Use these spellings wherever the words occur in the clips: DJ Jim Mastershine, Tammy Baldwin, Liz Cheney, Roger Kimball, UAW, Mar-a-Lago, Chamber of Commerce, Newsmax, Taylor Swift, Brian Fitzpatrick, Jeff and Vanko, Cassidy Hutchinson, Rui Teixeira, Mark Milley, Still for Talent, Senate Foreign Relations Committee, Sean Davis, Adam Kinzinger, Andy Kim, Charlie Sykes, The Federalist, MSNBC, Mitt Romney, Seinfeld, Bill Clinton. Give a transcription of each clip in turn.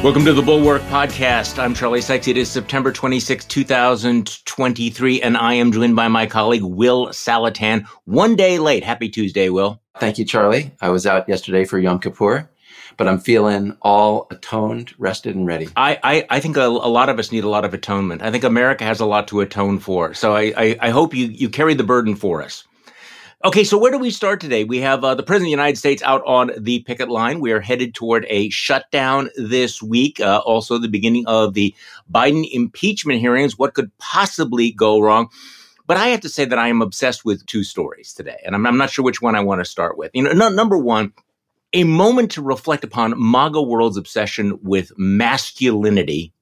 Welcome to The Bulwark Podcast. I'm Charlie Sykes. It is September 26, 2023, and I am joined by my colleague, Will Saletan. One day late. Happy Tuesday, Will. Thank you, Charlie. I was out yesterday for Yom Kippur, but I'm feeling all atoned, rested, and ready. I think a lot of us need a lot of atonement. I think America has a lot to atone for. So I hope you carry the burden for us. Okay, so where do we start today? We have the President of the United States out on the picket line. We are headed toward a shutdown this week. Also, the beginning of the Biden impeachment hearings. What could possibly go wrong? But I have to say that I am obsessed with two stories today, and I'm not sure which one I want to start with. You know, number one, a moment to reflect upon MAGA world's obsession with masculinity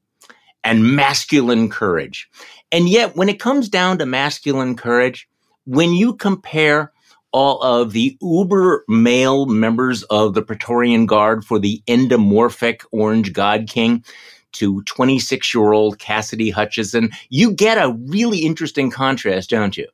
and masculine courage. And yet, when it comes down to masculine courage, when you compare all of the uber male members of the Praetorian Guard for the endomorphic Orange God King to 26-year-old Cassidy Hutchinson, you get a really interesting contrast, don't you?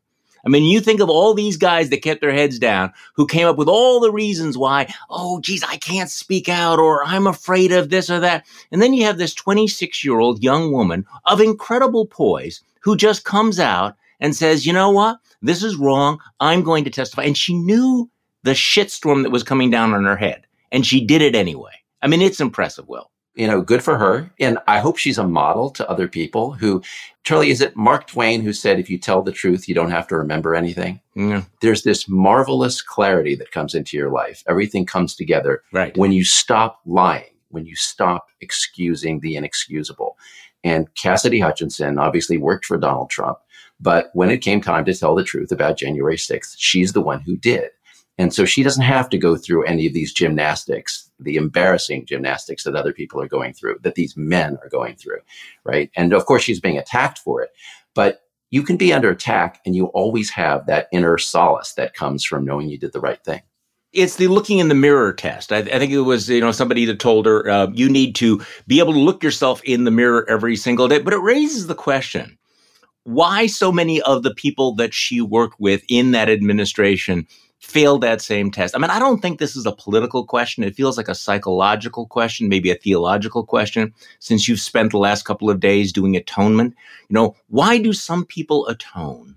I mean, you think of all these guys that kept their heads down, who came up with all the reasons why, oh, geez, I can't speak out, or I'm afraid of this or that. And then you have this 26-year-old young woman of incredible poise who just comes out and says, you know what? This is wrong. I'm going to testify. And she knew the shitstorm that was coming down on her head, and she did it anyway. I mean, it's impressive, Will. You know, good for her. And I hope she's a model to other people who, Charlie, is it Mark Twain who said, if you tell the truth, you don't have to remember anything? Yeah. There's this marvelous clarity that comes into your life. Everything comes together when you stop lying, when you stop excusing the inexcusable. And Cassidy Hutchinson obviously worked for Donald Trump. But when it came time to tell the truth about January 6th, she's the one who did. And so she doesn't have to go through any of these gymnastics, the embarrassing gymnastics that other people are going through, that these men are going through, right? And of course, she's being attacked for it. But you can be under attack, and you always have that inner solace that comes from knowing you did the right thing. It's the looking in the mirror test. I think it was, you know, somebody that told her, you need to be able to look yourself in the mirror every single day. But it raises the question, why so many of the people that she worked with in that administration failed that same test? I mean, I don't think this is a political question. It feels like a psychological question, maybe a theological question, since you've spent the last couple of days doing atonement. You know, why do some people atone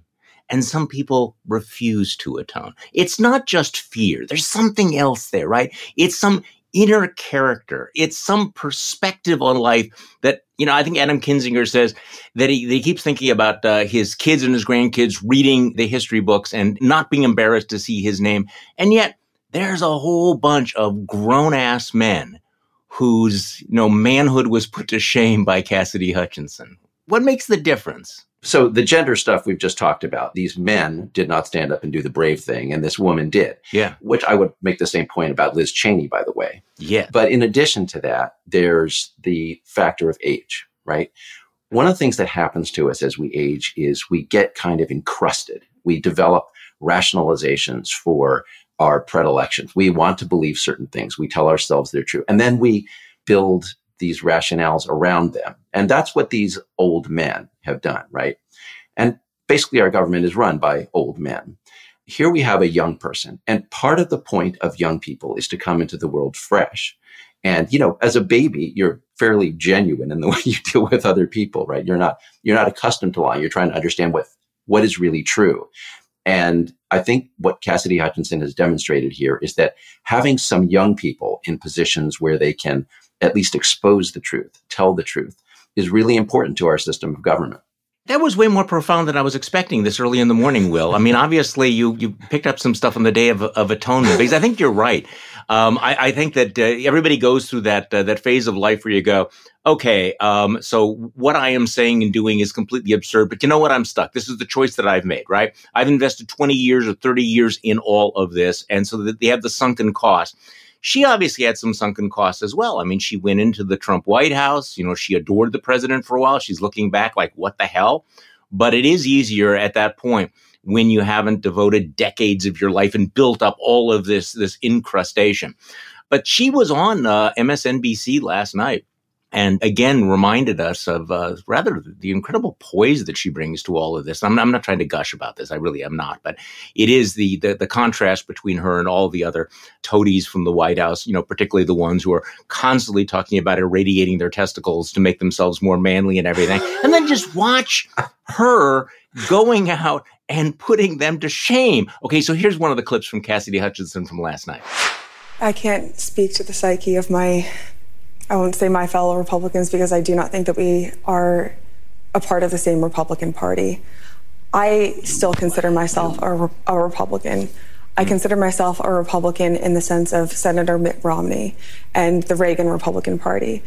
and some people refuse to atone? It's not just fear. There's something else there, right? It's some inner character. It's some perspective on life that, you know, I think Adam Kinzinger says that he keeps thinking about his kids and his grandkids reading the history books and not being embarrassed to see his name. And yet there's a whole bunch of grown-ass men whose, you know, manhood was put to shame by Cassidy Hutchinson. What makes the difference? So the gender stuff we've just talked about, these men did not stand up and do the brave thing, and this woman did. Yeah. Which I would make the same point about Liz Cheney, by the way. Yeah. But in addition to that, there's the factor of age, right? One of the things that happens to us as we age is we get kind of encrusted. We develop rationalizations for our predilections. We want to believe certain things. We tell ourselves they're true. And then we build these rationales around them. And that's what these old men have done, right? And basically our government is run by old men. Here we have a young person. And part of the point of young people is to come into the world fresh. And, you know, as a baby, you're fairly genuine in the way you deal with other people, right? You're not accustomed to lying. You're trying to understand what is really true. And I think what Cassidy Hutchinson has demonstrated here is that having some young people in positions where they can at least expose the truth, tell the truth, is really important to our system of government. That was way more profound than I was expecting this early in the morning, Will. I mean, obviously, you picked up some stuff on the Day of Atonement, because I think you're right. I think that everybody goes through that phase of life where you go, okay, so what I am saying and doing is completely absurd, but you know what? I'm stuck. This is the choice that I've made, right? I've invested 20 years or 30 years in all of this, and so that they have the sunken cost. She obviously had some sunken costs as well. I mean, she went into the Trump White House. You know, she adored the president for a while. She's looking back like, what the hell? But it is easier at that point when you haven't devoted decades of your life and built up all of this incrustation. But she was on MSNBC last night. and again reminded us of rather the incredible poise that she brings to all of this. I'm not trying to gush about this. I really am not. But it is the contrast between her and all the other toadies from the White House, you know, particularly the ones who are constantly talking about irradiating their testicles to make themselves more manly and everything. And then just watch her going out and putting them to shame. Okay, so here's one of the clips from Cassidy Hutchinson from last night. I can't speak to the psyche of I won't say my fellow Republicans, because I do not think that we are a part of the same Republican Party. I still consider myself a Republican. I consider myself a Republican in the sense of Senator Mitt Romney and the Reagan Republican Party.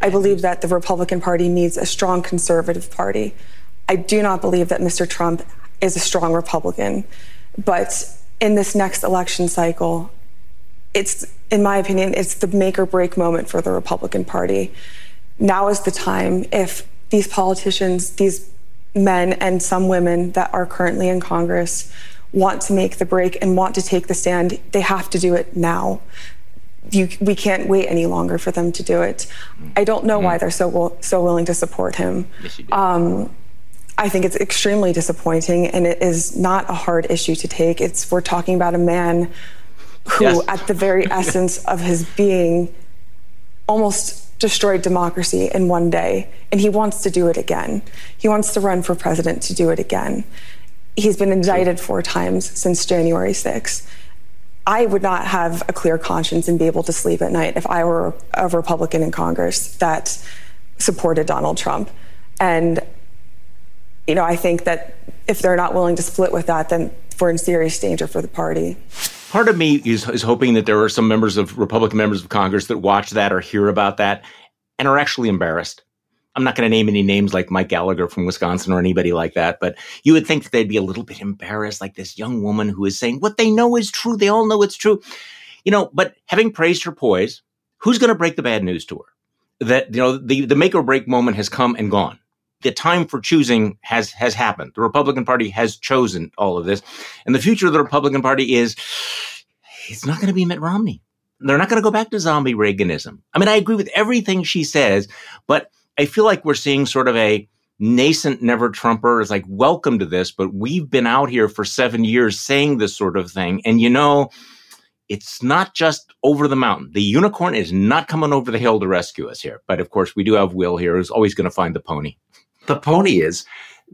I believe that the Republican Party needs a strong conservative party. I do not believe that Mr. Trump is a strong Republican. But in this next election cycle, it's, in my opinion, it's the make or break moment for the Republican Party. Now is the time, if these politicians, these men and some women that are currently in Congress want to make the break and want to take the stand, they have to do it now. We can't wait any longer for them to do it. I don't know why they're so willing to support him. Yes, you do. I think it's extremely disappointing, and it is not a hard issue to take. We're talking about a man who, yes, at the very essence of his being, almost destroyed democracy in one day, and he wants to do it again. He wants to run for president to do it again. He's been indicted 4 times since January 6th. I would not have a clear conscience and be able to sleep at night if I were a Republican in Congress that supported Donald Trump. And, you know, I think that if they're not willing to split with that, then we're in serious danger for the party. Part of me is hoping that there are some Republican members of Congress that watch that or hear about that and are actually embarrassed. I'm not going to name any names like Mike Gallagher from Wisconsin or anybody like that, but you would think that they'd be a little bit embarrassed, like this young woman who is saying what they know is true. They all know it's true. You know, but having praised her poise, who's going to break the bad news to her? That, you know, the make or break moment has come and gone. The time for choosing has happened. The Republican Party has chosen all of this. And the future of the Republican Party is, it's not going to be Mitt Romney. They're not going to go back to zombie Reaganism. I mean, I agree with everything she says, but I feel like we're seeing sort of a nascent never Trumper. It's like, welcome to this, but we've been out here for 7 years saying this sort of thing. And, you know, it's not just over the mountain. The unicorn is not coming over the hill to rescue us here. But of course, we do have Will here, who's always going to find the pony. The pony is,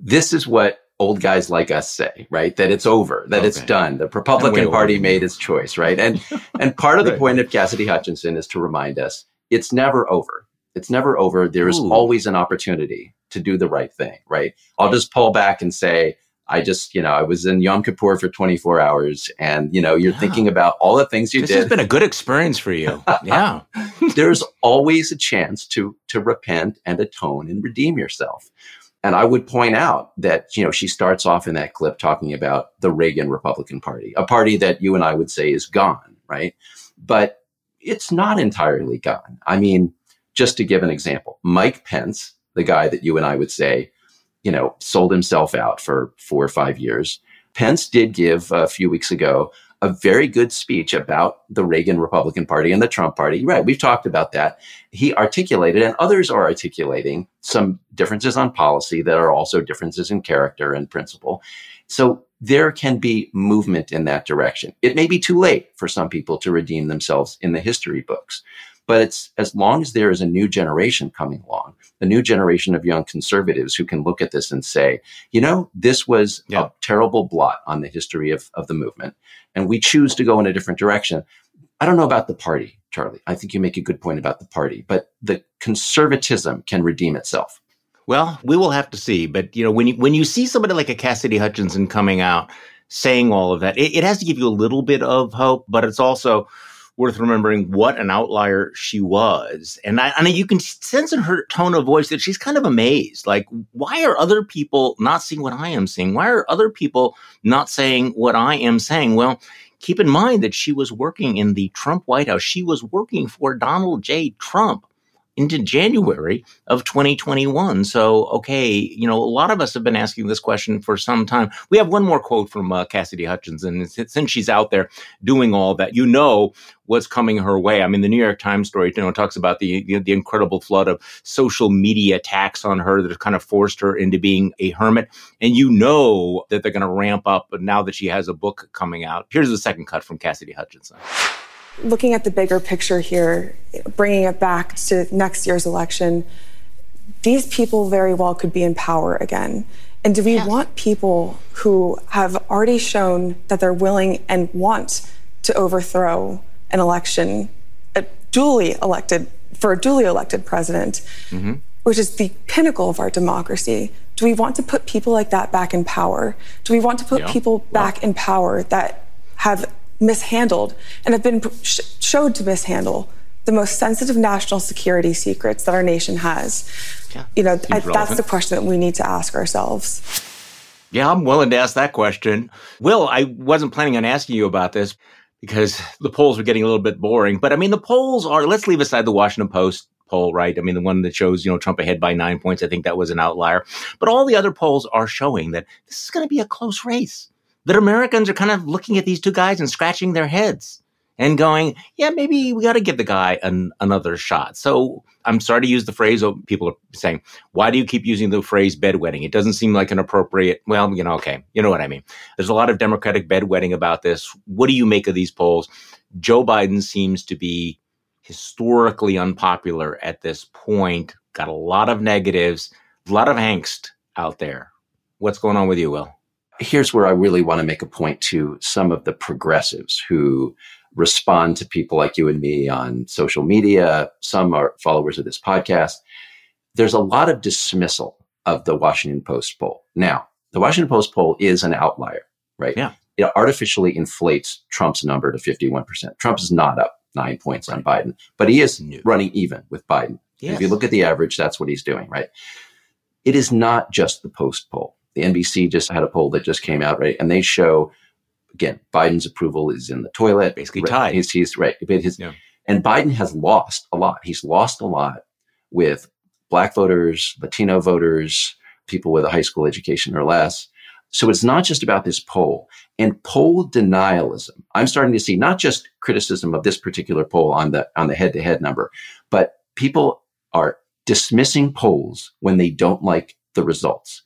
this is what old guys like us say, right? That it's over, that it's done. The Republican Party made its choice, right? And part of the point of Cassidy Hutchinson is to remind us, it's never over. It's never over. There is always an opportunity to do the right thing, right? I'll just pull back and say, I was in Yom Kippur for 24 hours and, you know, you're thinking about all the things you did. This has been a good experience for you. Yeah. There's always a chance to repent and atone and redeem yourself. And I would point out that, you know, she starts off in that clip talking about the Reagan Republican Party, a party that you and I would say is gone, right? But it's not entirely gone. I mean, just to give an example, Mike Pence, the guy that you and I would say, you know, sold himself out for 4 or 5 years. Pence did give a few weeks ago a very good speech about the Reagan Republican Party and the Trump Party. Right, we've talked about that. He articulated, and others are articulating, some differences on policy that are also differences in character and principle. So there can be movement in that direction. It may be too late for some people to redeem themselves in the history books. But it's, as long as there is a new generation coming along, a new generation of young conservatives who can look at this and say, you know, this was a terrible blot on the history of the movement, and we choose to go in a different direction. I don't know about the party, Charlie. I think you make a good point about the party, but the conservatism can redeem itself. Well, we will have to see. But, you know, when you see somebody like a Cassidy Hutchinson coming out saying all of that, it has to give you a little bit of hope, but it's also worth remembering what an outlier she was. And I mean, you can sense in her tone of voice that she's kind of amazed. Like, why are other people not seeing what I am seeing? Why are other people not saying what I am saying? Well, keep in mind that she was working in the Trump White House. She was working for Donald J. Trump. into January of 2021. So, okay, you know, a lot of us have been asking this question for some time. We have one more quote from Cassidy Hutchinson. Since she's out there doing all that, you know what's coming her way. I mean, the New York Times story, you know, talks about the incredible flood of social media attacks on her that have kind of forced her into being a hermit. And you know that they're going to ramp up now that she has a book coming out. Here's the second cut from Cassidy Hutchinson. Looking at the bigger picture here, bringing it back to next year's election, these people very well could be in power again. And do we want people who have already shown that they're willing and want to overthrow an election, a duly elected president, mm-hmm. which is the pinnacle of our democracy? Do we want to put people like that back in power? Do we want to put people back in power that have mishandled and have been showed to mishandle the most sensitive national security secrets that our nation has? You know, that's the question that we need to ask ourselves. Yeah, I'm willing to ask that question. Will, I wasn't planning on asking you about this because the polls were getting a little bit boring. But I mean, the polls are, let's leave aside the Washington Post poll, right? I mean, the one that shows, you know, Trump ahead by 9 points. I think that was an outlier. But all the other polls are showing that this is going to be a close race, that Americans are kind of looking at these two guys and scratching their heads and going, yeah, maybe we got to give the guy another shot. So I'm sorry to use the phrase. People are saying, why do you keep using the phrase bedwetting? It doesn't seem like an appropriate, well, you know, okay, you know what I mean. There's a lot of Democratic bedwetting about this. What do you make of these polls? Joe Biden seems to be historically unpopular at this point. Got a lot of negatives, a lot of angst out there. What's going on with you, Will? Here's where I really want to make a point to some of the progressives who respond to people like you and me on social media. Some are followers of this podcast. There's a lot of dismissal of the Washington Post poll. Now, the Washington Post poll is an outlier, right? Yeah. It artificially inflates Trump's number to 51%. Trump is not up 9 points on Biden, but he is running even with Biden. Yes. If you look at the average, that's what he's doing, right? It is not just the Post poll. The NBC just had a poll that just came out, right? And they show, again, Biden's approval is in the toilet. Basically tied. He's right. And Biden has lost a lot. He's lost a lot with Black voters, Latino voters, people with a high school education or less. So it's not just about this poll. And poll denialism, I'm starting to see not just criticism of this particular poll on the head-to-head number, but people are dismissing polls when they don't like the results.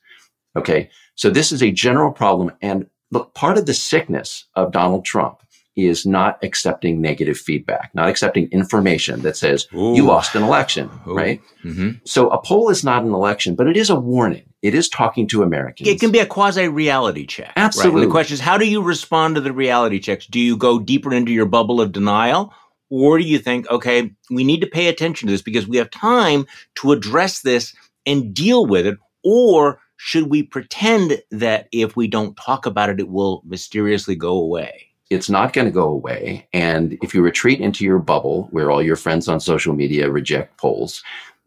Okay, so this is a general problem. And look, part of the sickness of Donald Trump is not accepting negative feedback, not accepting information that says, you lost an election, right? Mm-hmm. So a poll is not an election, but it is a warning. It is talking to Americans. It can be a quasi-reality check. Absolutely. Right? The question is, how do you respond to the reality checks? Do you go deeper into your bubble of denial? Or do you think, okay, we need to pay attention to this because we have time to address this and deal with it? Or should we pretend that if we don't talk about it, it will mysteriously go away? It's not going to go away. And if you retreat into your bubble where all your friends on social media reject polls,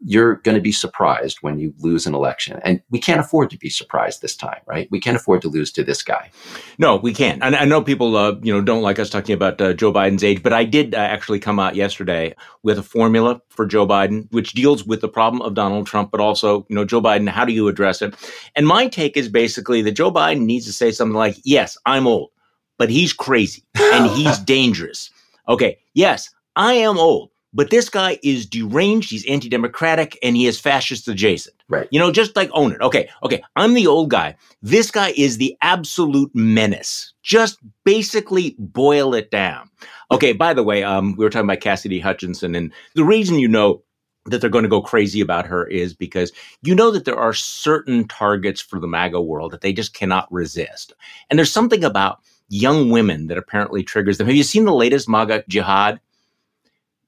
you're going to be surprised when you lose an election. And we can't afford to be surprised this time, right? We can't afford to lose to this guy. No, we can't. And I know people don't like us talking about Joe Biden's age, but I did actually come out yesterday with a formula for Joe Biden, which deals with the problem of Donald Trump, but also, you know, Joe Biden, how do you address it? And my take is basically that Joe Biden needs to say something like, yes, I'm old, but he's crazy and he's dangerous. Okay, yes, I am old, but this guy is deranged, he's anti-democratic, and he is fascist adjacent. Right. You know, just like own it. Okay, I'm the old guy. This guy is the absolute menace. Just basically boil it down. Okay, by the way, we were talking about Cassidy Hutchinson, and the reason you know that they're going to go crazy about her is because you know that there are certain targets for the MAGA world that they just cannot resist. And there's something about young women that apparently triggers them. Have you seen the latest MAGA jihad?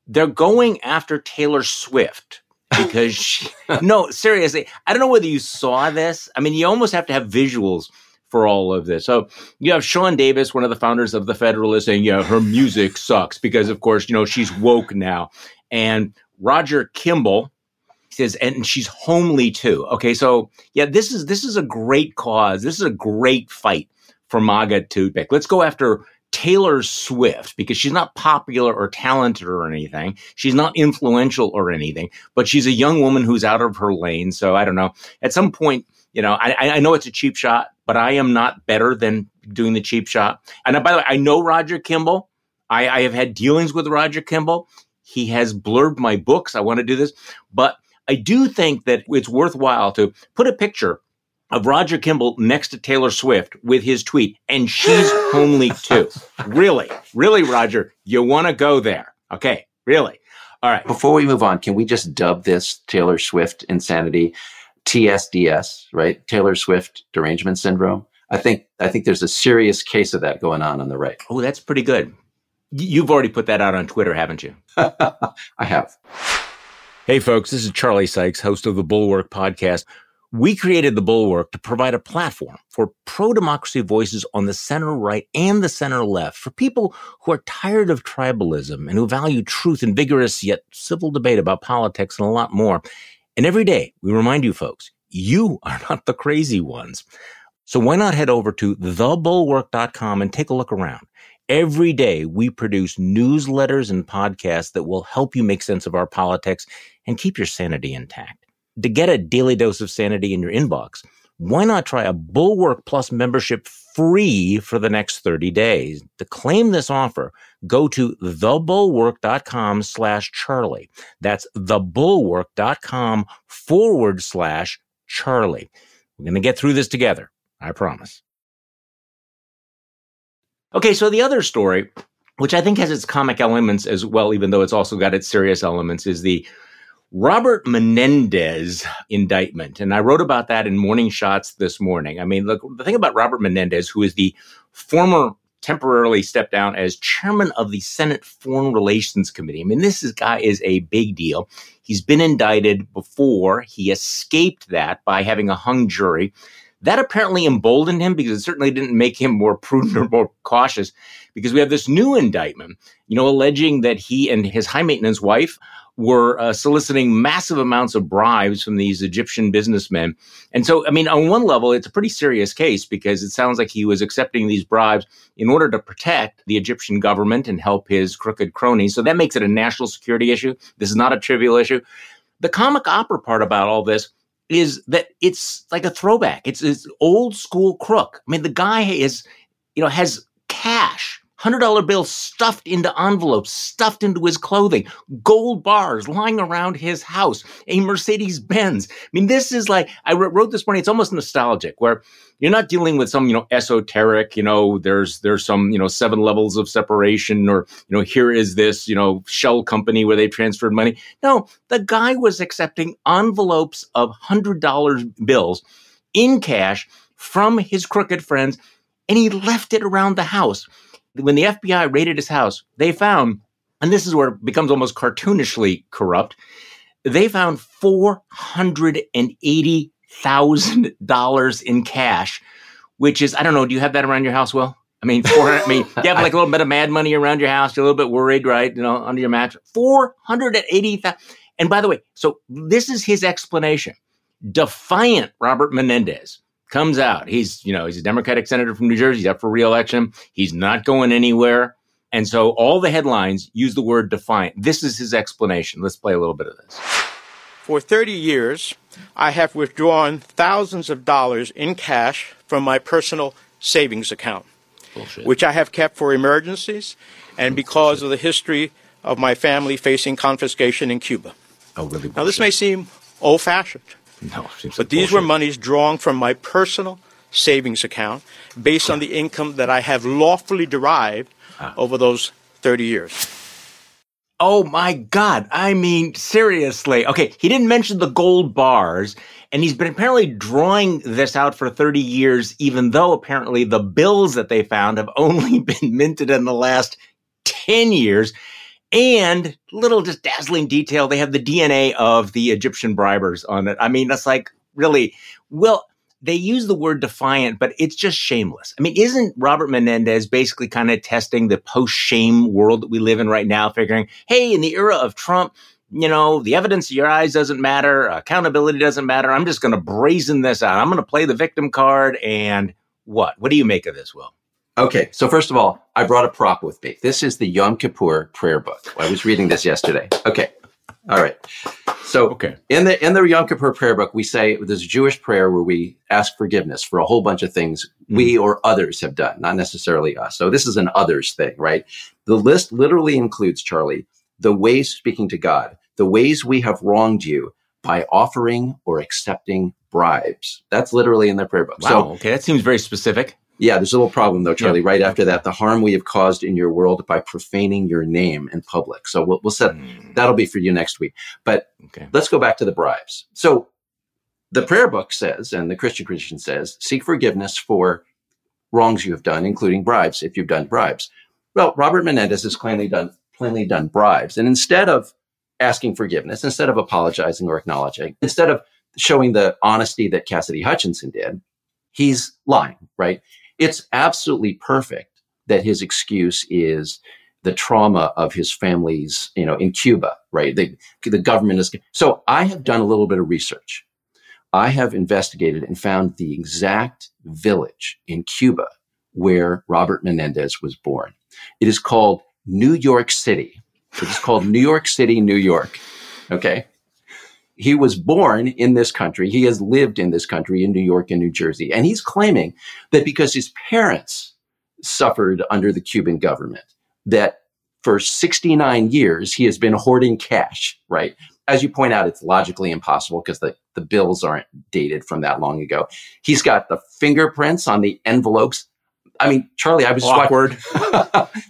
They're going after Taylor Swift because she, no, seriously, I don't know whether you saw this. I mean, you almost have to have visuals for all of this. So you have Sean Davis, one of the founders of The Federalist, saying, yeah, her music sucks because, of course, you know, she's woke now. And Roger Kimball says, and she's homely too. Okay, so yeah, this is a great cause. This is a great fight for MAGA to pick. Let's go after Taylor Swift, because she's not popular or talented or anything. She's not influential or anything, but she's a young woman who's out of her lane. So I don't know. At some point, you know, I know it's a cheap shot, but I am not better than doing the cheap shot. And by the way, I know Roger Kimball. I have had dealings with Roger Kimball. He has blurbed my books. I want to do this. But I do think that it's worthwhile to put a picture of Roger Kimball next to Taylor Swift with his tweet, and she's homely too. Really, really, Roger, you want to go there. Okay, really. All right. Before we move on, can we just dub this Taylor Swift insanity TSDS, right? Taylor Swift derangement syndrome. I think there's a serious case of that going on the right. Oh, that's pretty good. You've already put that out on Twitter, haven't you? I have. Hey, folks, this is Charlie Sykes, host of The Bulwark Podcast. We created The Bulwark to provide a platform for pro-democracy voices on the center-right and the center-left, for people who are tired of tribalism and who value truth and vigorous yet civil debate about politics and a lot more. And every day, we remind you folks, you are not the crazy ones. So why not head over to thebulwark.com and take a look around. Every day, we produce newsletters and podcasts that will help you make sense of our politics and keep your sanity intact. To get a daily dose of sanity in your inbox, why not try a Bulwark Plus membership free for the next 30 days? To claim this offer, go to thebulwark.com/Charlie. That's thebulwark.com/Charlie. We're going to get through this together. I promise. Okay, so the other story, which I think has its comic elements as well, even though it's also got its serious elements, is the Robert Menendez indictment. And I wrote about that in Morning Shots this morning. I mean, look, the thing about Robert Menendez, who is the former temporarily stepped down as chairman of the Senate Foreign Relations Committee. I mean, this guy is a big deal. He's been indicted before. He escaped that by having a hung jury. That apparently emboldened him, because it certainly didn't make him more prudent or more cautious, because we have this new indictment, you know, alleging that he and his high-maintenance wife were soliciting massive amounts of bribes from these Egyptian businessmen. And so, I mean, on one level, it's a pretty serious case, because it sounds like he was accepting these bribes in order to protect the Egyptian government and help his crooked cronies. So that makes it a national security issue. This is not a trivial issue. The comic opera part about all this is that it's like a throwback. It's old school crook. I mean, the guy is, you know, has cash, $100 bills stuffed into envelopes, stuffed into his clothing, gold bars lying around his house, a Mercedes Benz. I mean, this is like, I wrote this morning, it's almost nostalgic, where you're not dealing with some, you know, esoteric, you know, there's some, you know, 7 levels of separation, or, you know, here is this, you know, shell company where they transferred money. No, the guy was accepting envelopes of $100 bills in cash from his crooked friends, and he left it around the house. When the FBI raided his house, they found, and this is where it becomes almost cartoonishly corrupt, they found $480,000 in cash, which is, I don't know, do you have that around your house, Will? I mean, you have like a little bit of mad money around your house, you're a little bit worried, right? You know, under your mattress. $480,000. And by the way, so this is his explanation. Defiant Robert Menendez comes out. He's, you know, he's a Democratic senator from New Jersey. He's up for re-election. He's not going anywhere. And so all the headlines use the word defiant. This is his explanation. Let's play a little bit of this. For 30 years, I have withdrawn thousands of dollars in cash from my personal savings account, Bullshit. Which I have kept for emergencies and because Bullshit. Of the history of my family facing confiscation in Cuba. Oh, really? Bullshit. Now, this may seem old-fashioned. No, but these bullshit. Were monies drawn from my personal savings account based on the income that I have lawfully derived over those 30 years. Oh, my God. I mean, seriously. Okay, he didn't mention the gold bars, and he's been apparently drawing this out for 30 years, even though apparently the bills that they found have only been minted in the last 10 years. And little just dazzling detail, they have the DNA of the Egyptian bribers on it. I mean, that's like, really, well, they use the word defiant, but it's just shameless. I mean, isn't Robert Menendez basically kind of testing the post-shame world that we live in right now, figuring, hey, in the era of Trump, you know, the evidence of your eyes doesn't matter, accountability doesn't matter, I'm just going to brazen this out. I'm going to play the victim card, and what? What do you make of this, Will? Okay, so first of all, I brought a prop with me. This is the Yom Kippur prayer book. I was reading this yesterday. Okay, all right. So in the Yom Kippur prayer book, we say there's a Jewish prayer where we ask forgiveness for a whole bunch of things we or others have done, not necessarily us. So this is an others thing, right? The list literally includes, Charlie, the ways, speaking to God, the ways we have wronged you by offering or accepting bribes. That's literally in the prayer book. Wow, so, okay, that seems very specific. Yeah, there's a little problem, though, Charlie, right after that, the harm we have caused in your world by profaning your name in public. So we'll set, that'll be for you next week. But let's go back to the bribes. So the prayer book says, and the Christian tradition says, seek forgiveness for wrongs you have done, including bribes, if you've done bribes. Well, Robert Menendez has plainly done bribes. And instead of asking forgiveness, instead of apologizing or acknowledging, instead of showing the honesty that Cassidy Hutchinson did, he's lying, right? It's absolutely perfect that his excuse is the trauma of his family's, in Cuba, right? The government is. So I have done a little bit of research. I have investigated and found the exact village in Cuba where Robert Menendez was born. It is called New York City. It is called New York City, New York. Okay. He was born in this country. He has lived in this country, in New York and New Jersey. And he's claiming that because his parents suffered under the Cuban government, that for 69 years, he has been hoarding cash, right? As you point out, it's logically impossible because the bills aren't dated from that long ago. He's got the fingerprints on the envelopes. I mean, Charlie, I was awkward.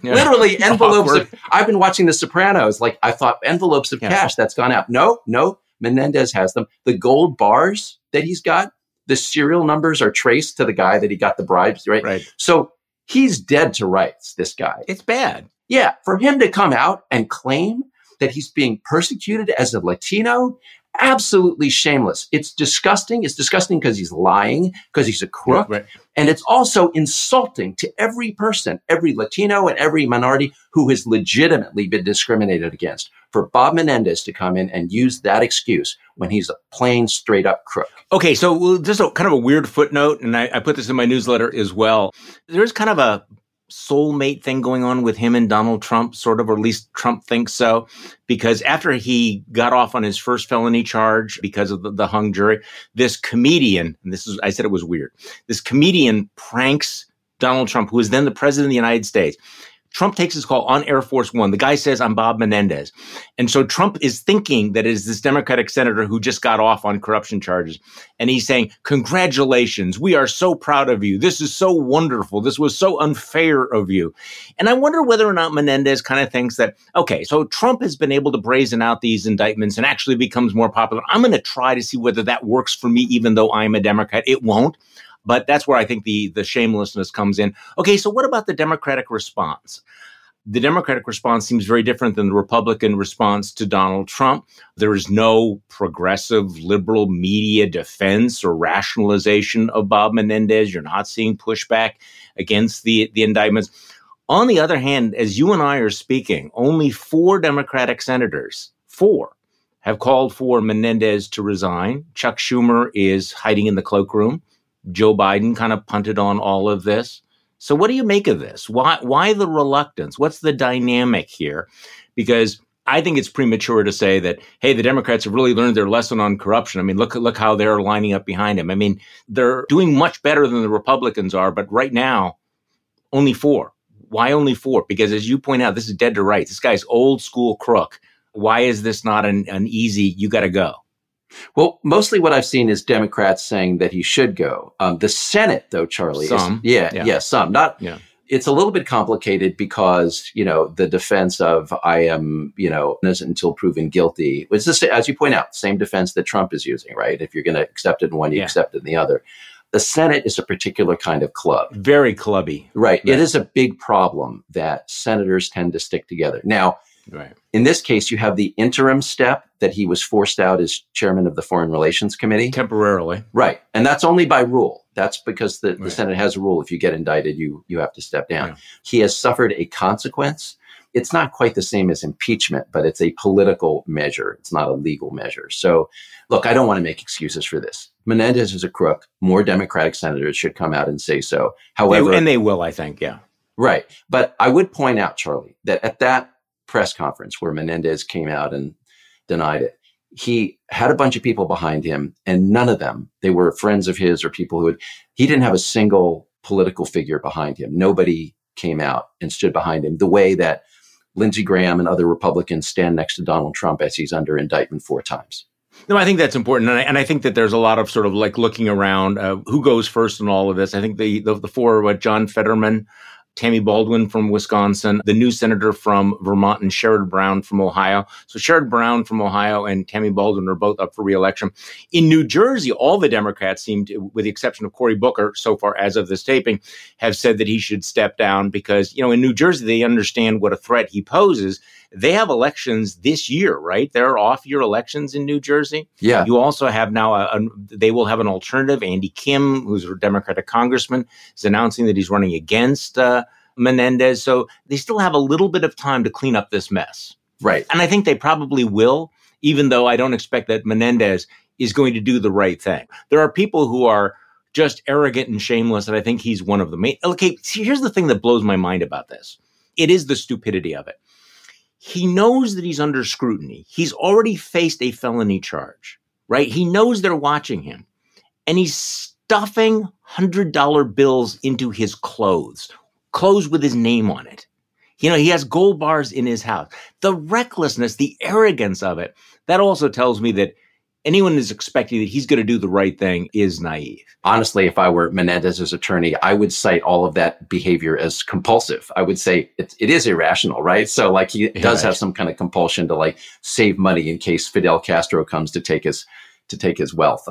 Literally envelopes. I've been watching The Sopranos. Like, I thought envelopes of cash, that's gone out. No. Menendez has them. The gold bars that he's got, the serial numbers are traced to the guy that he got the bribes, right? So he's dead to rights, this guy. It's bad. Yeah. For him to come out and claim that he's being persecuted as a Latino, absolutely shameless. It's disgusting. It's disgusting because he's lying, because he's a crook. Right. And it's also insulting to every person, every Latino and every minority who has legitimately been discriminated against, for Bob Menendez to come in and use that excuse when he's a plain, straight up crook. Okay. So just a kind of a weird footnote. And I put this in my newsletter as well. There's kind of a soulmate thing going on with him and Donald Trump, sort of, or at least Trump thinks so, because after he got off on his first felony charge because of the hung jury, this comedian, and this is, I said it was weird, this comedian pranks Donald Trump, who is then the president of the United States. Trump takes his call on Air Force One. The guy says, I'm Bob Menendez. And so Trump is thinking that it is this Democratic senator who just got off on corruption charges. And he's saying, congratulations. We are so proud of you. This is so wonderful. This was so unfair of you. And I wonder whether or not Menendez kind of thinks that, okay, so Trump has been able to brazen out these indictments and actually becomes more popular. I'm going to try to see whether that works for me, even though I'm a Democrat. It won't. But that's where I think the shamelessness comes in. Okay, so what about the Democratic response? The Democratic response seems very different than the Republican response to Donald Trump. There is no progressive liberal media defense or rationalization of Bob Menendez. You're not seeing pushback against the indictments. On the other hand, as you and I are speaking, only 4 Democratic senators, 4, have called for Menendez to resign. Chuck Schumer is hiding in the cloakroom. Joe Biden kind of punted on all of this. So what do you make of this? Why the reluctance? What's the dynamic here? Because I think it's premature to say that, hey, the Democrats have really learned their lesson on corruption. I mean, look how they're lining up behind him. I mean, they're doing much better than the Republicans are, but right now, only 4. Why only 4? Because as you point out, this is dead to rights. This guy's old school crook. Why is this not an easy, you got to go? Well, mostly what I've seen is Democrats saying that he should go. The Senate, though, Charlie, some. It's a little bit complicated because, the defense of I am, innocent until proven guilty. It's just, as you point out, same defense that Trump is using, right? If you're going to accept it in one, you accept it in the other. The Senate is a particular kind of club. Very clubby. Right. It is a big problem that senators tend to stick together. Now, right. In this case, you have the interim step that he was forced out as chairman of the Foreign Relations Committee. Temporarily. Right. And that's only by rule. That's because the Senate has a rule. If you get indicted, you have to step down. Yeah. He has suffered a consequence It's not quite the same as impeachment, but it's a political measure. It's not a legal measure. So, look, I don't want to make excuses for this. Menendez is a crook. More Democratic senators should come out and say so. However, and they will, I think, yeah. Right. But I would point out, Charlie, that at that press conference where Menendez came out and denied it, he had a bunch of people behind him, and none of them, they were friends of his or people who had, he didn't have a single political figure behind him. Nobody came out and stood behind him the way that Lindsey Graham and other Republicans stand next to Donald Trump as he's under indictment 4 times. No, I think that's important. And I think that there's a lot of sort of like looking around who goes first in all of this. I think the four, John Fetterman, Tammy Baldwin from Wisconsin, the new senator from Vermont, and Sherrod Brown from Ohio. So Sherrod Brown from Ohio and Tammy Baldwin are both up for reelection. In New Jersey, all the Democrats seem to, with the exception of Cory Booker, so far as of this taping, have said that he should step down because, you know, in New Jersey, they understand what a threat he poses. They have elections this year, right? There are off-year elections in New Jersey. Yeah. You also have now, they will have an alternative. Andy Kim, who's a Democratic congressman, is announcing that he's running against Menendez. So they still have a little bit of time to clean up this mess. Right. And I think they probably will, even though I don't expect that Menendez is going to do the right thing. There are people who are just arrogant and shameless, and I think he's one of them. Okay, see, here's the thing that blows my mind about this. It is the stupidity of it. He knows that he's under scrutiny. He's already faced a felony charge, right? He knows they're watching him. And he's stuffing $100 bills into his clothes with his name on it. You know, he has gold bars in his house. The recklessness, the arrogance of it, that also tells me that anyone who's expecting that he's going to do the right thing is naive. Honestly, if I were Menendez's attorney, I would cite all of that behavior as compulsive. I would say it is irrational, right? So like he does have some kind of compulsion to like save money in case Fidel Castro comes to take his wealth.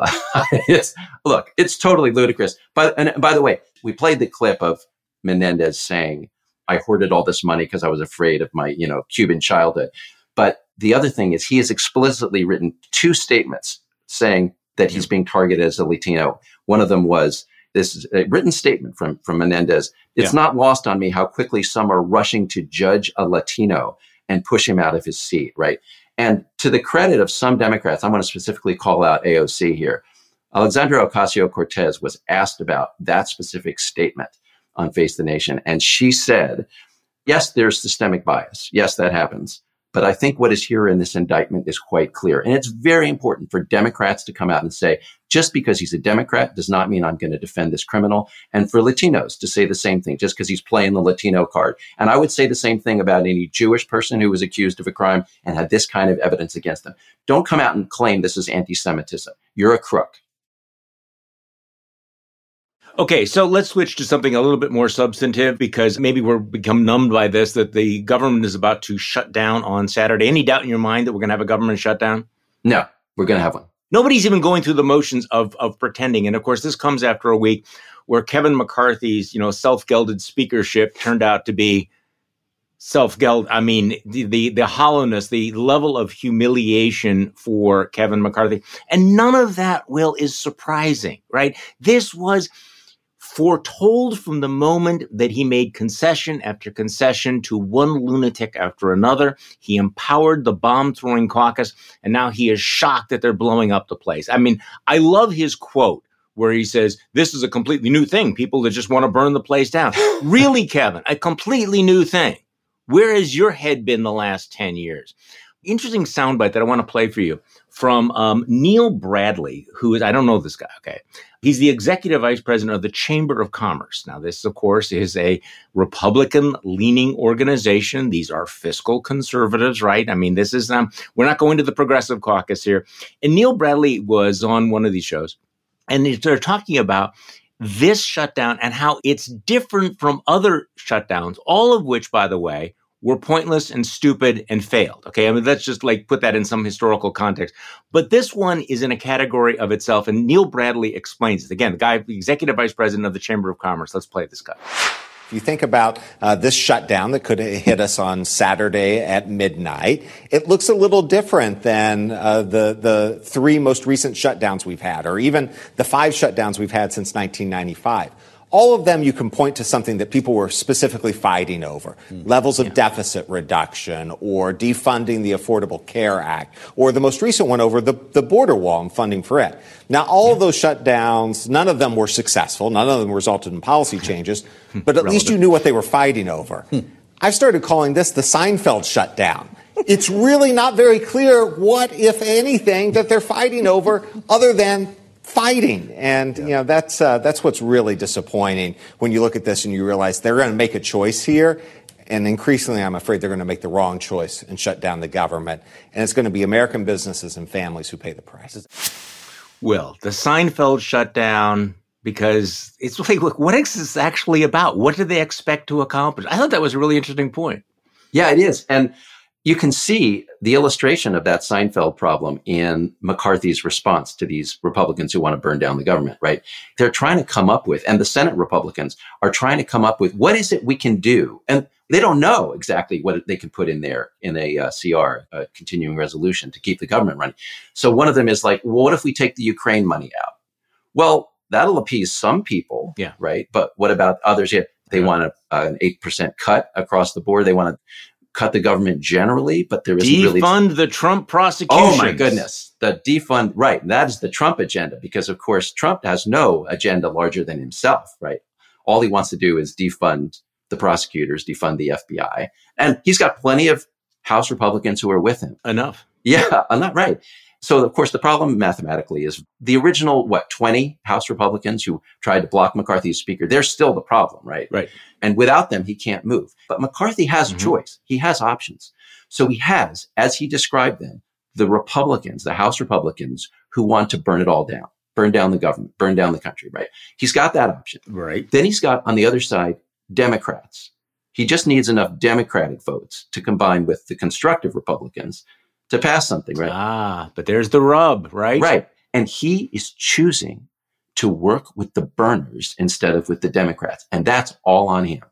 It's totally ludicrous. By the way, we played the clip of Menendez saying, I hoarded all this money because I was afraid of my, Cuban childhood. But the other thing is he has explicitly written 2 statements saying that he's being targeted as a Latino. One of them was, this is a written statement from Menendez. It's not lost on me how quickly some are rushing to judge a Latino and push him out of his seat, right? And to the credit of some Democrats, I want to specifically call out AOC here. Alexandria Ocasio-Cortez was asked about that specific statement on Face the Nation. And she said, yes, there's systemic bias. Yes, that happens. But I think what is here in this indictment is quite clear. And it's very important for Democrats to come out and say, just because he's a Democrat does not mean I'm going to defend this criminal. And for Latinos to say the same thing, just because he's playing the Latino card. And I would say the same thing about any Jewish person who was accused of a crime and had this kind of evidence against them. Don't come out and claim this is anti-Semitism. You're a crook. Okay, so let's switch to something a little bit more substantive because maybe we're become numbed by this, that the government is about to shut down on Saturday. Any doubt in your mind that we're going to have a government shutdown? No, we're going to have one. Nobody's even going through the motions of pretending. And of course, this comes after a week where Kevin McCarthy's, self-gelded speakership turned out to be self-geld. I mean, the hollowness, the level of humiliation for Kevin McCarthy. And none of that, Will, is surprising, right? This was foretold from the moment that he made concession after concession to one lunatic after another. He empowered the bomb-throwing caucus, and now he is shocked that they're blowing up the place. I mean, I love his quote where he says, this is a completely new thing, people that just want to burn the place down. Really, Kevin, a completely new thing. Where has your head been the last 10 years? Interesting soundbite that I want to play for you from Neil Bradley, who is, I don't know this guy, okay? He's the executive vice president of the Chamber of Commerce. Now, this, of course, is a Republican-leaning organization. These are fiscal conservatives, right? I mean, this is, we're not going to the progressive caucus here. And Neil Bradley was on one of these shows, and they're talking about this shutdown and how it's different from other shutdowns, all of which, by the way, were pointless and stupid and failed. Okay, I mean, let's just like put that in some historical context. But this one is in a category of itself, and Neil Bradley explains it. Again, the guy, the executive vice president of the Chamber of Commerce. Let's play this guy. If you think about this shutdown that could hit us on Saturday at midnight, it looks a little different than the 3 most recent shutdowns we've had, or even the 5 shutdowns we've had since 1995. All of them, you can point to something that people were specifically fighting over. Levels of deficit reduction or defunding the Affordable Care Act or the most recent one over the border wall and funding for it. Now, all of those shutdowns, none of them were successful. None of them resulted in policy changes, but at least you knew what they were fighting over. I've started calling this the Seinfeld shutdown. It's really not very clear what, if anything, that they're fighting over other than fighting. And, you know, that's what's really disappointing when you look at this and you realize they're going to make a choice here. And increasingly, I'm afraid they're going to make the wrong choice and shut down the government. And it's going to be American businesses and families who pay the prices. Will, the Seinfeld shutdown, because it's like, look, what is this actually about? What do they expect to accomplish? I thought that was a really interesting point. Yeah, it is. And you can see the illustration of that Seinfeld problem in McCarthy's response to these Republicans who want to burn down the government, right? They're trying to come up with, and the Senate Republicans are trying to come up with, what is it we can do? And they don't know exactly what they can put in there in a CR, a continuing resolution, to keep the government running. So one of them is like, well, what if we take the Ukraine money out? Well, that'll appease some people, right? But what about others? Yeah, they want an 8% cut across the board. They want to cut the government generally, but there isn't really... Defund the Trump prosecution. Oh, my goodness. The defund, right. That is the Trump agenda, because, of course, Trump has no agenda larger than himself, right? All he wants to do is defund the prosecutors, defund the FBI. And he's got plenty of House Republicans who are with him. Enough. Yeah, enough, right. So, of course, the problem mathematically is the original, 20 House Republicans who tried to block McCarthy as Speaker, they're still the problem, right? Right. And without them, he can't move. But McCarthy has a choice. He has options. So he has, as he described them, the Republicans, the House Republicans who want to burn it all down, burn down the government, burn down the country, right? He's got that option. Right. Then he's got, on the other side, Democrats. He just needs enough Democratic votes to combine with the constructive Republicans to pass something, right? Ah, but there's the rub, right? Right. And he is choosing to work with the burners instead of with the Democrats. And that's all on him.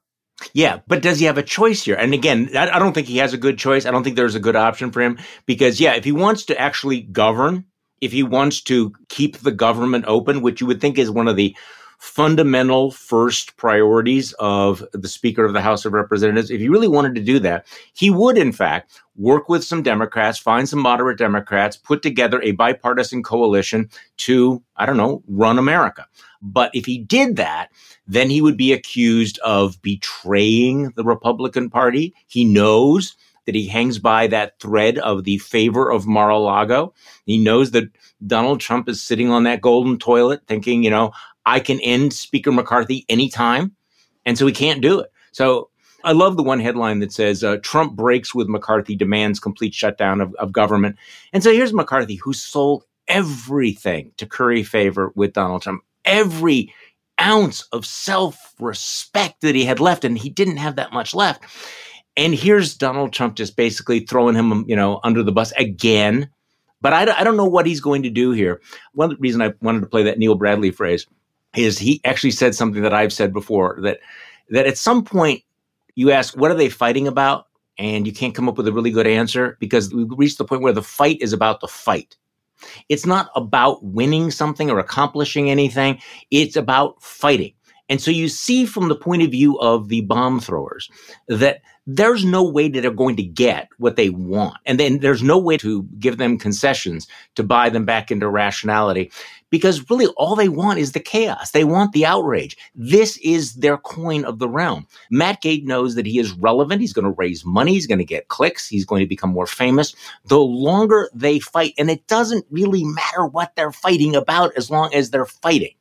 Yeah, but does he have a choice here? And again, I don't think he has a good choice. I don't think there's a good option for him because, if he wants to actually govern, if he wants to keep the government open, which you would think is one of the fundamental first priorities of the Speaker of the House of Representatives. If he really wanted to do that, he would, in fact, work with some Democrats, find some moderate Democrats, put together a bipartisan coalition to, run America. But if he did that, then he would be accused of betraying the Republican Party. He knows that he hangs by that thread of the favor of Mar-a-Lago. He knows that Donald Trump is sitting on that golden toilet thinking, I can end Speaker McCarthy anytime, and so he can't do it. So I love the one headline that says, Trump breaks with McCarthy, demands complete shutdown of government. And so here's McCarthy, who sold everything to curry favor with Donald Trump, every ounce of self-respect that he had left, and he didn't have that much left. And here's Donald Trump just basically throwing him, under the bus again. But I don't know what he's going to do here. One reason I wanted to play that Neil Bradley phrase is he actually said something that I've said before, that at some point you ask, what are they fighting about? And you can't come up with a really good answer because we've reached the point where the fight is about the fight. It's not about winning something or accomplishing anything. It's about fighting. And so you see from the point of view of the bomb throwers that there's no way that they're going to get what they want. And then there's no way to give them concessions to buy them back into rationality because really all they want is the chaos. They want the outrage. This is their coin of the realm. Matt Gaetz knows that he is relevant. He's going to raise money. He's going to get clicks. He's going to become more famous. The longer they fight, and it doesn't really matter what they're fighting about as long as they're fighting.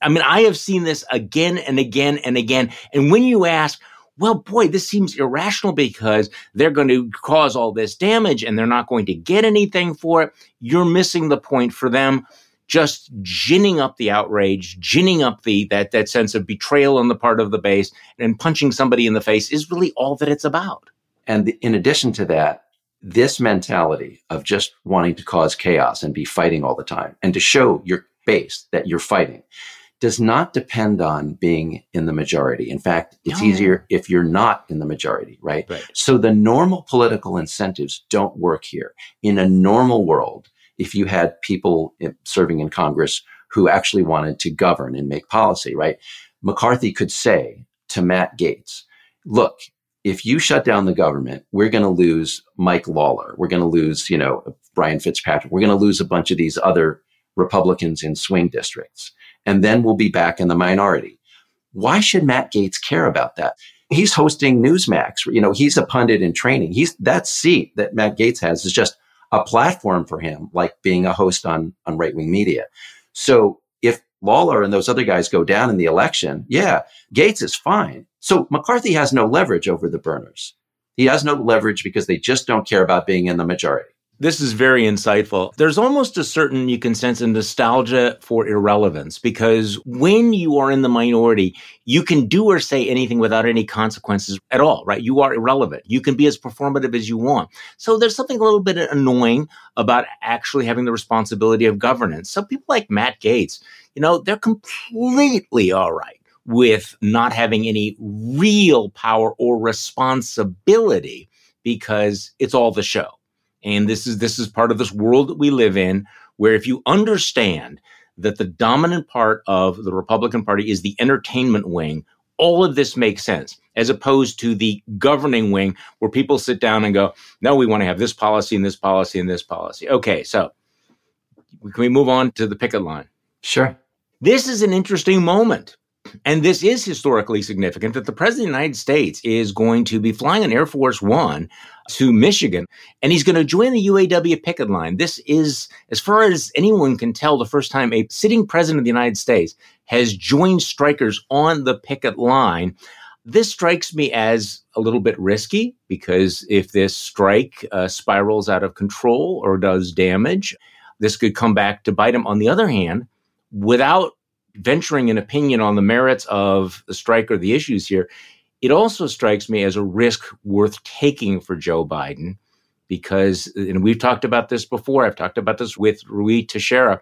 I mean, I have seen this again and again and again. And when you ask, well, boy, this seems irrational because they're going to cause all this damage and they're not going to get anything for it, you're missing the point for them. Just ginning up the outrage, ginning up that sense of betrayal on the part of the base and punching somebody in the face is really all that it's about. And in addition to that, this mentality of just wanting to cause chaos and be fighting all the time and to show your base that you're fighting does not depend on being in the majority. In fact, it's easier if you're not in the majority, right? So the normal political incentives don't work here. In a normal world, if you had people serving in Congress who actually wanted to govern and make policy, right? McCarthy could say to Matt Gaetz, look, if you shut down the government, we're going to lose Mike Lawler. We're going to lose, Brian Fitzpatrick. We're going to lose a bunch of these other Republicans in swing districts. And then we'll be back in the minority. Why should Matt Gaetz care about that? He's hosting Newsmax. He's a pundit in training. That seat that Matt Gaetz has is just a platform for him, like being a host on right-wing media. So if Lawler and those other guys go down in the election, Gaetz is fine. So McCarthy has no leverage over the burners. He has no leverage because they just don't care about being in the majority. This is very insightful. There's almost a certain, you can sense, a nostalgia for irrelevance, because when you are in the minority, you can do or say anything without any consequences at all, right? You are irrelevant. You can be as performative as you want. So there's something a little bit annoying about actually having the responsibility of governance. So people like Matt Gaetz, they're completely all right with not having any real power or responsibility because it's all the show. And this is part of this world that we live in, where if you understand that the dominant part of the Republican Party is the entertainment wing, all of this makes sense, as opposed to the governing wing, where people sit down and go, no, we want to have this policy and this policy and this policy. Okay, so can we move on to the picket line? Sure. This is an interesting moment. And this is historically significant that the president of the United States is going to be flying an Air Force One to Michigan, and he's going to join the UAW picket line. This is, as far as anyone can tell, the first time a sitting president of the United States has joined strikers on the picket line. This strikes me as a little bit risky, because if this strike spirals out of control or does damage, this could come back to bite him. On the other hand, without venturing an opinion on the merits of the strike or the issues here, it also strikes me as a risk worth taking for Joe Biden, because, and we've talked about this before, I've talked about this with Rui Teixeira,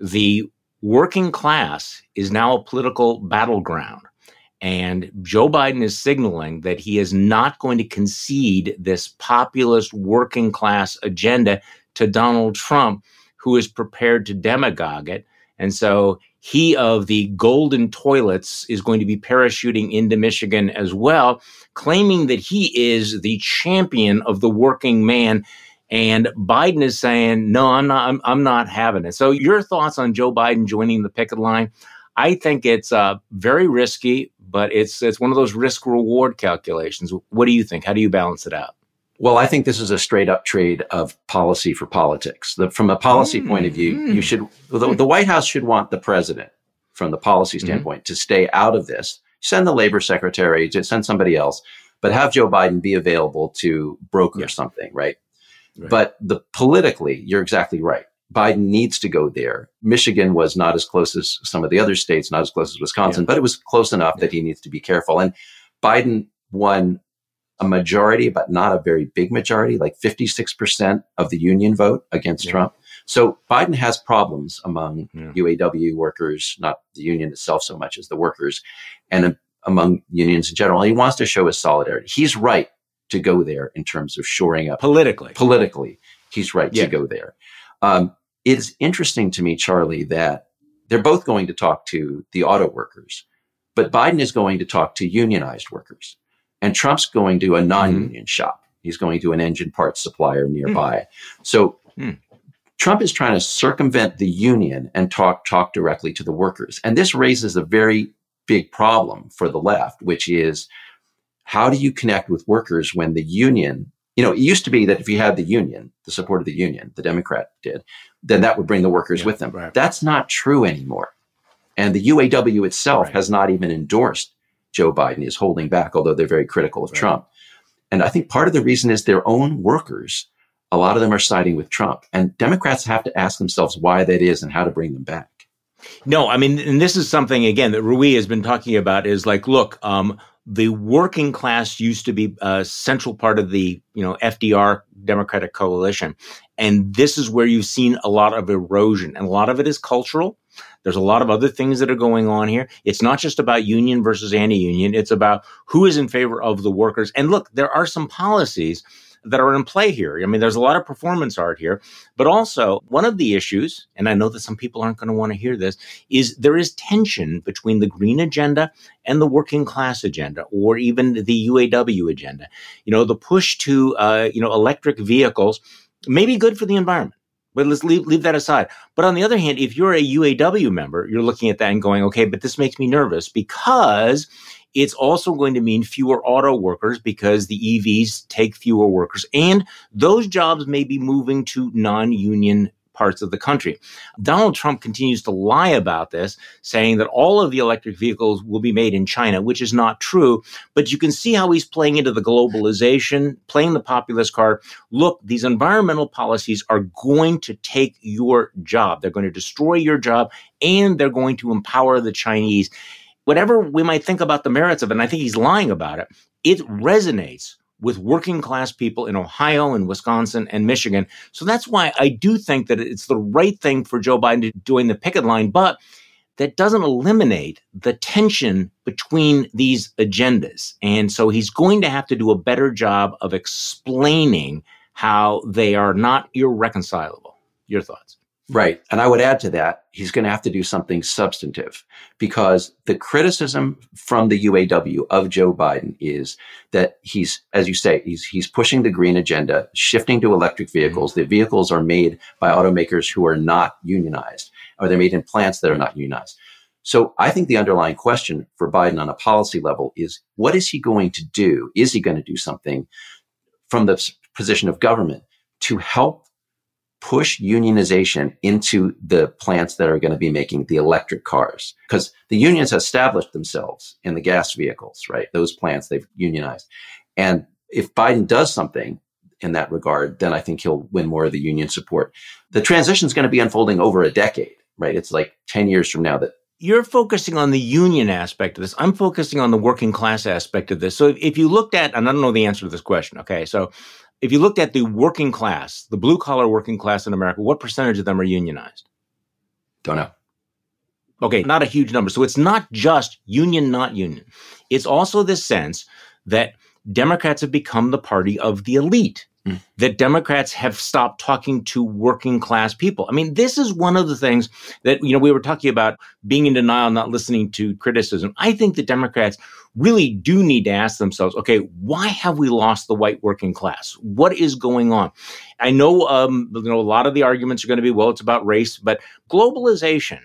the working class is now a political battleground. And Joe Biden is signaling that he is not going to concede this populist working class agenda to Donald Trump, who is prepared to demagogue it. And so he of the golden toilets is going to be parachuting into Michigan as well, claiming that he is the champion of the working man. And Biden is saying, no, I'm not having it. So your thoughts on Joe Biden joining the picket line? I think it's very risky, but it's one of those risk-reward calculations. What do you think? How do you balance it out? Well, I think this is a straight up trade of policy for politics. From a policy point of view, you should, the White House should want the president, from the policy standpoint, to stay out of this. Send the labor secretary, to send somebody else, but have Joe Biden be available to broker something, right? But politically, you're exactly right. Biden needs to go there. Michigan was not as close as some of the other states, not as close as Wisconsin, but it was close enough that he needs to be careful. And Biden won a majority, but not a very big majority, like 56% of the union vote against Trump. So Biden has problems among UAW workers, not the union itself so much as the workers, and among unions in general. He wants to show his solidarity. He's right to go there in terms of shoring up. Politically, he's right to go there. It's interesting to me, Charlie, that they're both going to talk to the auto workers, but Biden is going to talk to unionized workers. And Trump's going to a non-union shop. He's going to an engine parts supplier nearby. So Trump is trying to circumvent the union and talk directly to the workers. And this raises a very big problem for the left, which is, how do you connect with workers when the union, it used to be that if you had the union, the support of the union, the Democrat did, then that would bring the workers with them. Right. That's not true anymore. And the UAW itself has not even endorsed Joe Biden, is holding back, although they're very critical of Trump. And I think part of the reason is their own workers, a lot of them are siding with Trump. And Democrats have to ask themselves why that is and how to bring them back. No, I mean, and this is something, again, that Rui has been talking about is like, look, the working class used to be a central part of the, FDR Democratic coalition. And this is where you've seen a lot of erosion. And a lot of it is cultural. There's a lot of other things that are going on here. It's not just about union versus anti-union. It's about who is in favor of the workers. And look, there are some policies that are in play here. I mean, there's a lot of performance art here, but also one of the issues, and I know that some people aren't going to want to hear this, is there is tension between the green agenda and the working class agenda, or even the UAW agenda. You know, the push to, electric vehicles may be good for the environment, but let's leave that aside. But on the other hand, if you're a UAW member, you're looking at that and going, okay, but this makes me nervous because it's also going to mean fewer auto workers because the EVs take fewer workers, and those jobs may be moving to non-union parts of the country. Donald Trump continues to lie about this, saying that all of the electric vehicles will be made in China, which is not true. But you can see how he's playing into the globalization, playing the populist card. Look, these environmental policies are going to take your job. They're going to destroy your job, and they're going to empower the Chinese. Whatever we might think about the merits of it, and I think he's lying about it, it resonates with working class people in Ohio and Wisconsin and Michigan. So that's why I do think that it's the right thing for Joe Biden to join the picket line, but that doesn't eliminate the tension between these agendas. And so he's going to have to do a better job of explaining how they are not irreconcilable. Your thoughts? Right. And I would add to that, he's going to have to do something substantive, because the criticism from the UAW of Joe Biden is that he's, as you say, he's pushing the green agenda, shifting to electric vehicles. The vehicles are made by automakers who are not unionized, or they're made in plants that are not unionized. So I think the underlying question for Biden on a policy level is, what is he going to do? Is he going to do something from the position of government to help push unionization into the plants that are going to be making the electric cars? Because the unions have established themselves in the gas vehicles, right? Those plants, they've unionized. And if Biden does something in that regard, then I think he'll win more of the union support. The transition is going to be unfolding over a decade, right? It's like 10 years from now that you're focusing on the union aspect of this. I'm focusing on the working class aspect of this. So if you looked at, and I don't know the answer to this question, okay, so if you looked at the working class, the blue-collar working class in America, what percentage of them are unionized? Don't know. Okay, not a huge number. So it's not just union, not union. It's also this sense that Democrats have become the party of the elite, that Democrats have stopped talking to working class people. I mean, this is one of the things that, you know, we were talking about being in denial, not listening to criticism. I think that Democrats really do need to ask themselves, okay, why have we lost the white working class? What is going on? I know, a lot of the arguments are going to be, well, it's about race, but globalization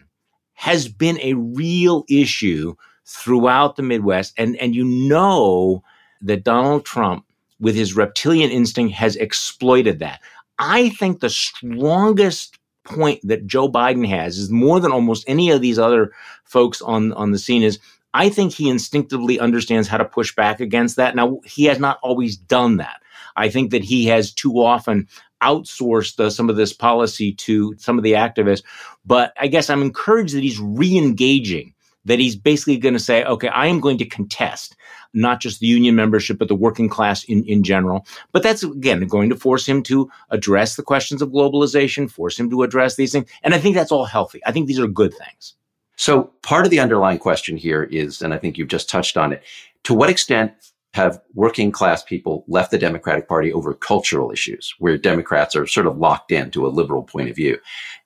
has been a real issue throughout the Midwest. And you know that Donald Trump, with his reptilian instinct, has exploited that. I think the strongest point that Joe Biden has is more than almost any of these other folks on the scene is, I think he instinctively understands how to push back against that. Now, he has not always done that. I think that he has too often outsourced some of this policy to some of the activists, but I guess I'm encouraged that he's re-engaging, that he's basically going to say, okay, I am going to contest not just the union membership, but the working class in general. But that's, again, going to force him to address the questions of globalization, force him to address these things. And I think that's all healthy. I think these are good things. So part of the underlying question here is, and I think you've just touched on it, to what extent have working class people left the Democratic Party over cultural issues where Democrats are sort of locked into a liberal point of view?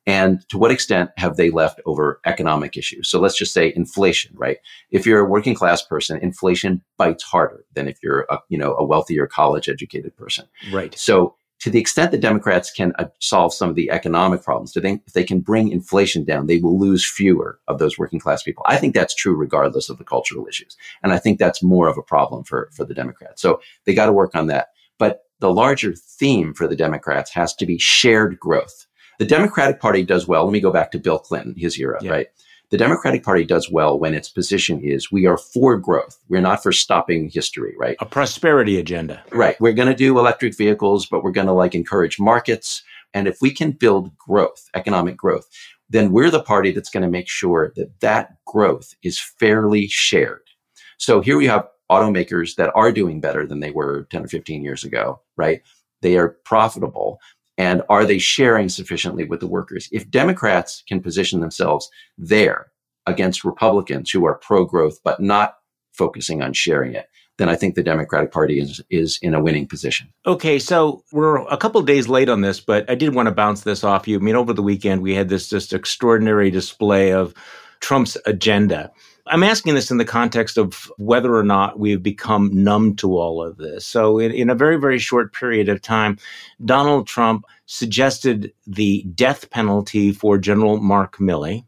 And to what extent have they left over economic issues? So let's just say inflation, right? If you're a working class person, inflation bites harder than if you're a wealthier college educated person. Right. So to the extent that Democrats can solve some of the economic problems, if they can bring inflation down, they will lose fewer of those working class people. I think that's true regardless of the cultural issues. And I think that's more of a problem for the Democrats. So they got to work on that. But the larger theme for the Democrats has to be shared growth. The Democratic Party does well. Let me go back to Bill Clinton, his era, yeah. Right? The Democratic Party does well when its position is we are for growth. We're not for stopping history, right? A prosperity agenda. Right. We're going to do electric vehicles, but we're going to encourage markets. And if we can build growth, economic growth, then we're the party that's going to make sure that growth is fairly shared. So here we have automakers that are doing better than they were 10 or 15 years ago, right? They are profitable. And are they sharing sufficiently with the workers? If Democrats can position themselves there against Republicans who are pro-growth but not focusing on sharing it, then I think the Democratic Party is in a winning position. Okay, so we're a couple of days late on this, but I did want to bounce this off you. I mean, over the weekend, we had this just extraordinary display of Trump's agenda. I'm asking this in the context of whether or not we've become numb to all of this. So in a very, very short period of time, Donald Trump suggested the death penalty for General Mark Milley,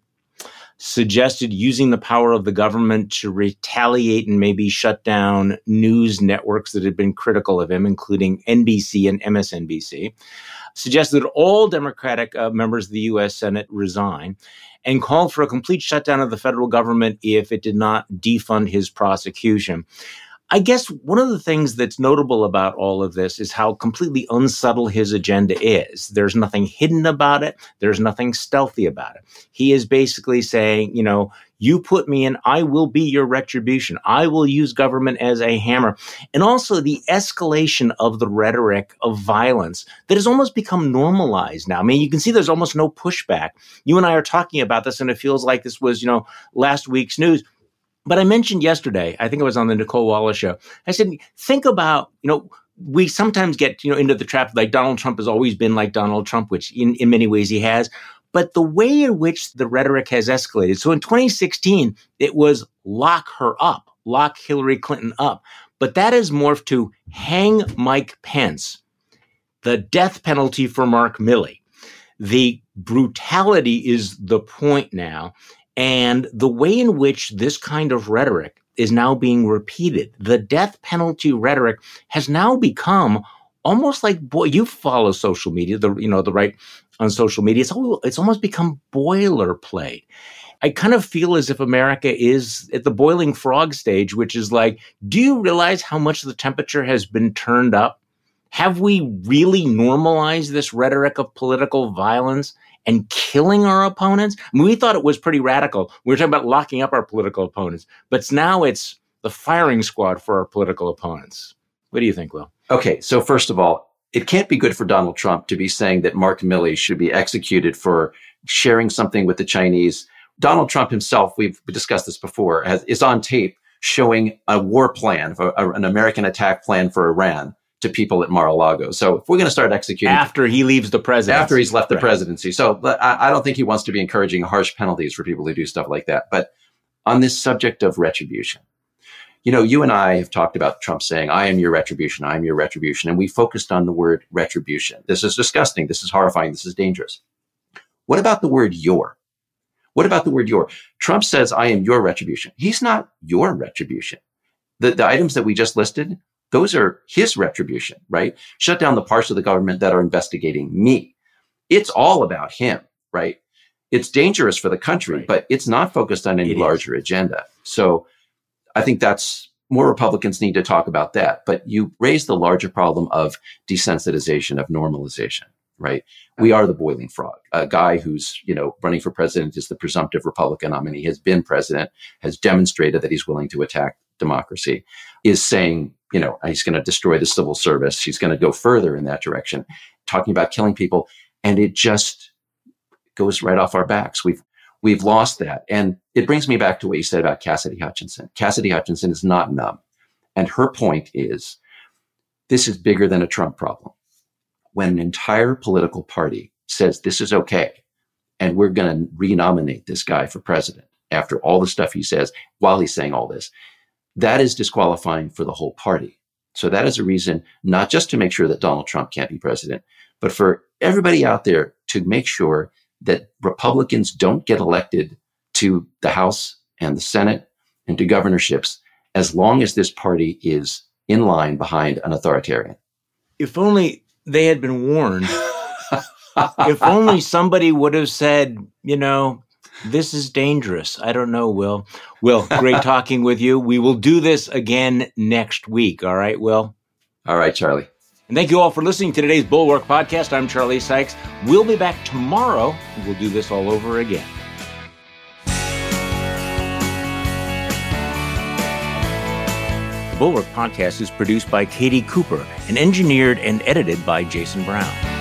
suggested using the power of the government to retaliate and maybe shut down news networks that had been critical of him, including NBC and MSNBC, suggested that all Democratic members of the U.S. Senate resign, and called for a complete shutdown of the federal government if it did not defund his prosecution. I guess one of the things that's notable about all of this is how completely unsubtle his agenda is. There's nothing hidden about it. There's nothing stealthy about it. He is basically saying, you know, you put me in, I will be your retribution. I will use government as a hammer. And also the escalation of the rhetoric of violence that has almost become normalized now. I mean, you can see there's almost no pushback. You and I are talking about this, and it feels like this was, you know, last week's news. But I mentioned yesterday, I think it was on the Nicole Wallace show, I said, think about, you know, we sometimes get, you know, into the trap like Donald Trump has always been like Donald Trump, which in many ways he has, but the way in which the rhetoric has escalated. So in 2016, it was lock her up, lock Hillary Clinton up. But that has morphed to hang Mike Pence, the death penalty for Mark Milley. The brutality is the point now. And the way in which this kind of rhetoric is now being repeated, the death penalty rhetoric has now become almost like, boy, you follow social media, the right on social media. It's almost become boilerplate. I kind of feel as if America is at the boiling frog stage, which is like, do you realize how much the temperature has been turned up? Have we really normalized this rhetoric of political violence and killing our opponents? I mean, we thought it was pretty radical. We were talking about locking up our political opponents, but now it's the firing squad for our political opponents. What do you think, Will? Okay, so first of all, it can't be good for Donald Trump to be saying that Mark Milley should be executed for sharing something with the Chinese. Donald Trump himself, we've discussed this before, is on tape showing a war plan, an American attack plan for Iran to people at Mar-a-Lago. So if we're going to start executing... After he leaves the presidency. After he's left the presidency. So I don't think he wants to be encouraging harsh penalties for people who do stuff like that. But on this subject of retribution, you know, you and I have talked about Trump saying, I am your retribution, I am your retribution. And we focused on the word retribution. This is disgusting. This is horrifying. This is dangerous. What about the word your? What about the word your? Trump says, I am your retribution. He's not your retribution. The items that we just listed, those are his retribution, right? Shut down the parts of the government that are investigating me. It's all about him, right? It's dangerous for the country, right, but it's not focused on any larger agenda. So I think that's more Republicans need to talk about that. But you raise the larger problem of desensitization, of normalization, right? We are the boiling frog. A guy who's, you know, running for president is the presumptive Republican nominee, has been president, has demonstrated that he's willing to attack democracy, is saying, you know, he's going to destroy the civil service. He's going to go further in that direction, talking about killing people. And it just goes right off our backs. We've lost that. And it brings me back to what you said about Cassidy Hutchinson. Cassidy Hutchinson is not numb. And her point is, this is bigger than a Trump problem. When an entire political party says this is okay, and we're going to renominate this guy for president after all the stuff he says while he's saying all this, that is disqualifying for the whole party. So that is a reason not just to make sure that Donald Trump can't be president, but for everybody out there to make sure that Republicans don't get elected to the House and the Senate and to governorships as long as this party is in line behind an authoritarian. If only they had been warned. If only somebody would have said, you know, this is dangerous. I don't know, Will. Will, great talking with you. We will do this again next week. All right, Will? All right, Charlie. And thank you all for listening to today's Bulwark Podcast. I'm Charlie Sykes. We'll be back tomorrow. We'll do this all over again. The Bulwark Podcast is produced by Katie Cooper and engineered and edited by Jason Brown.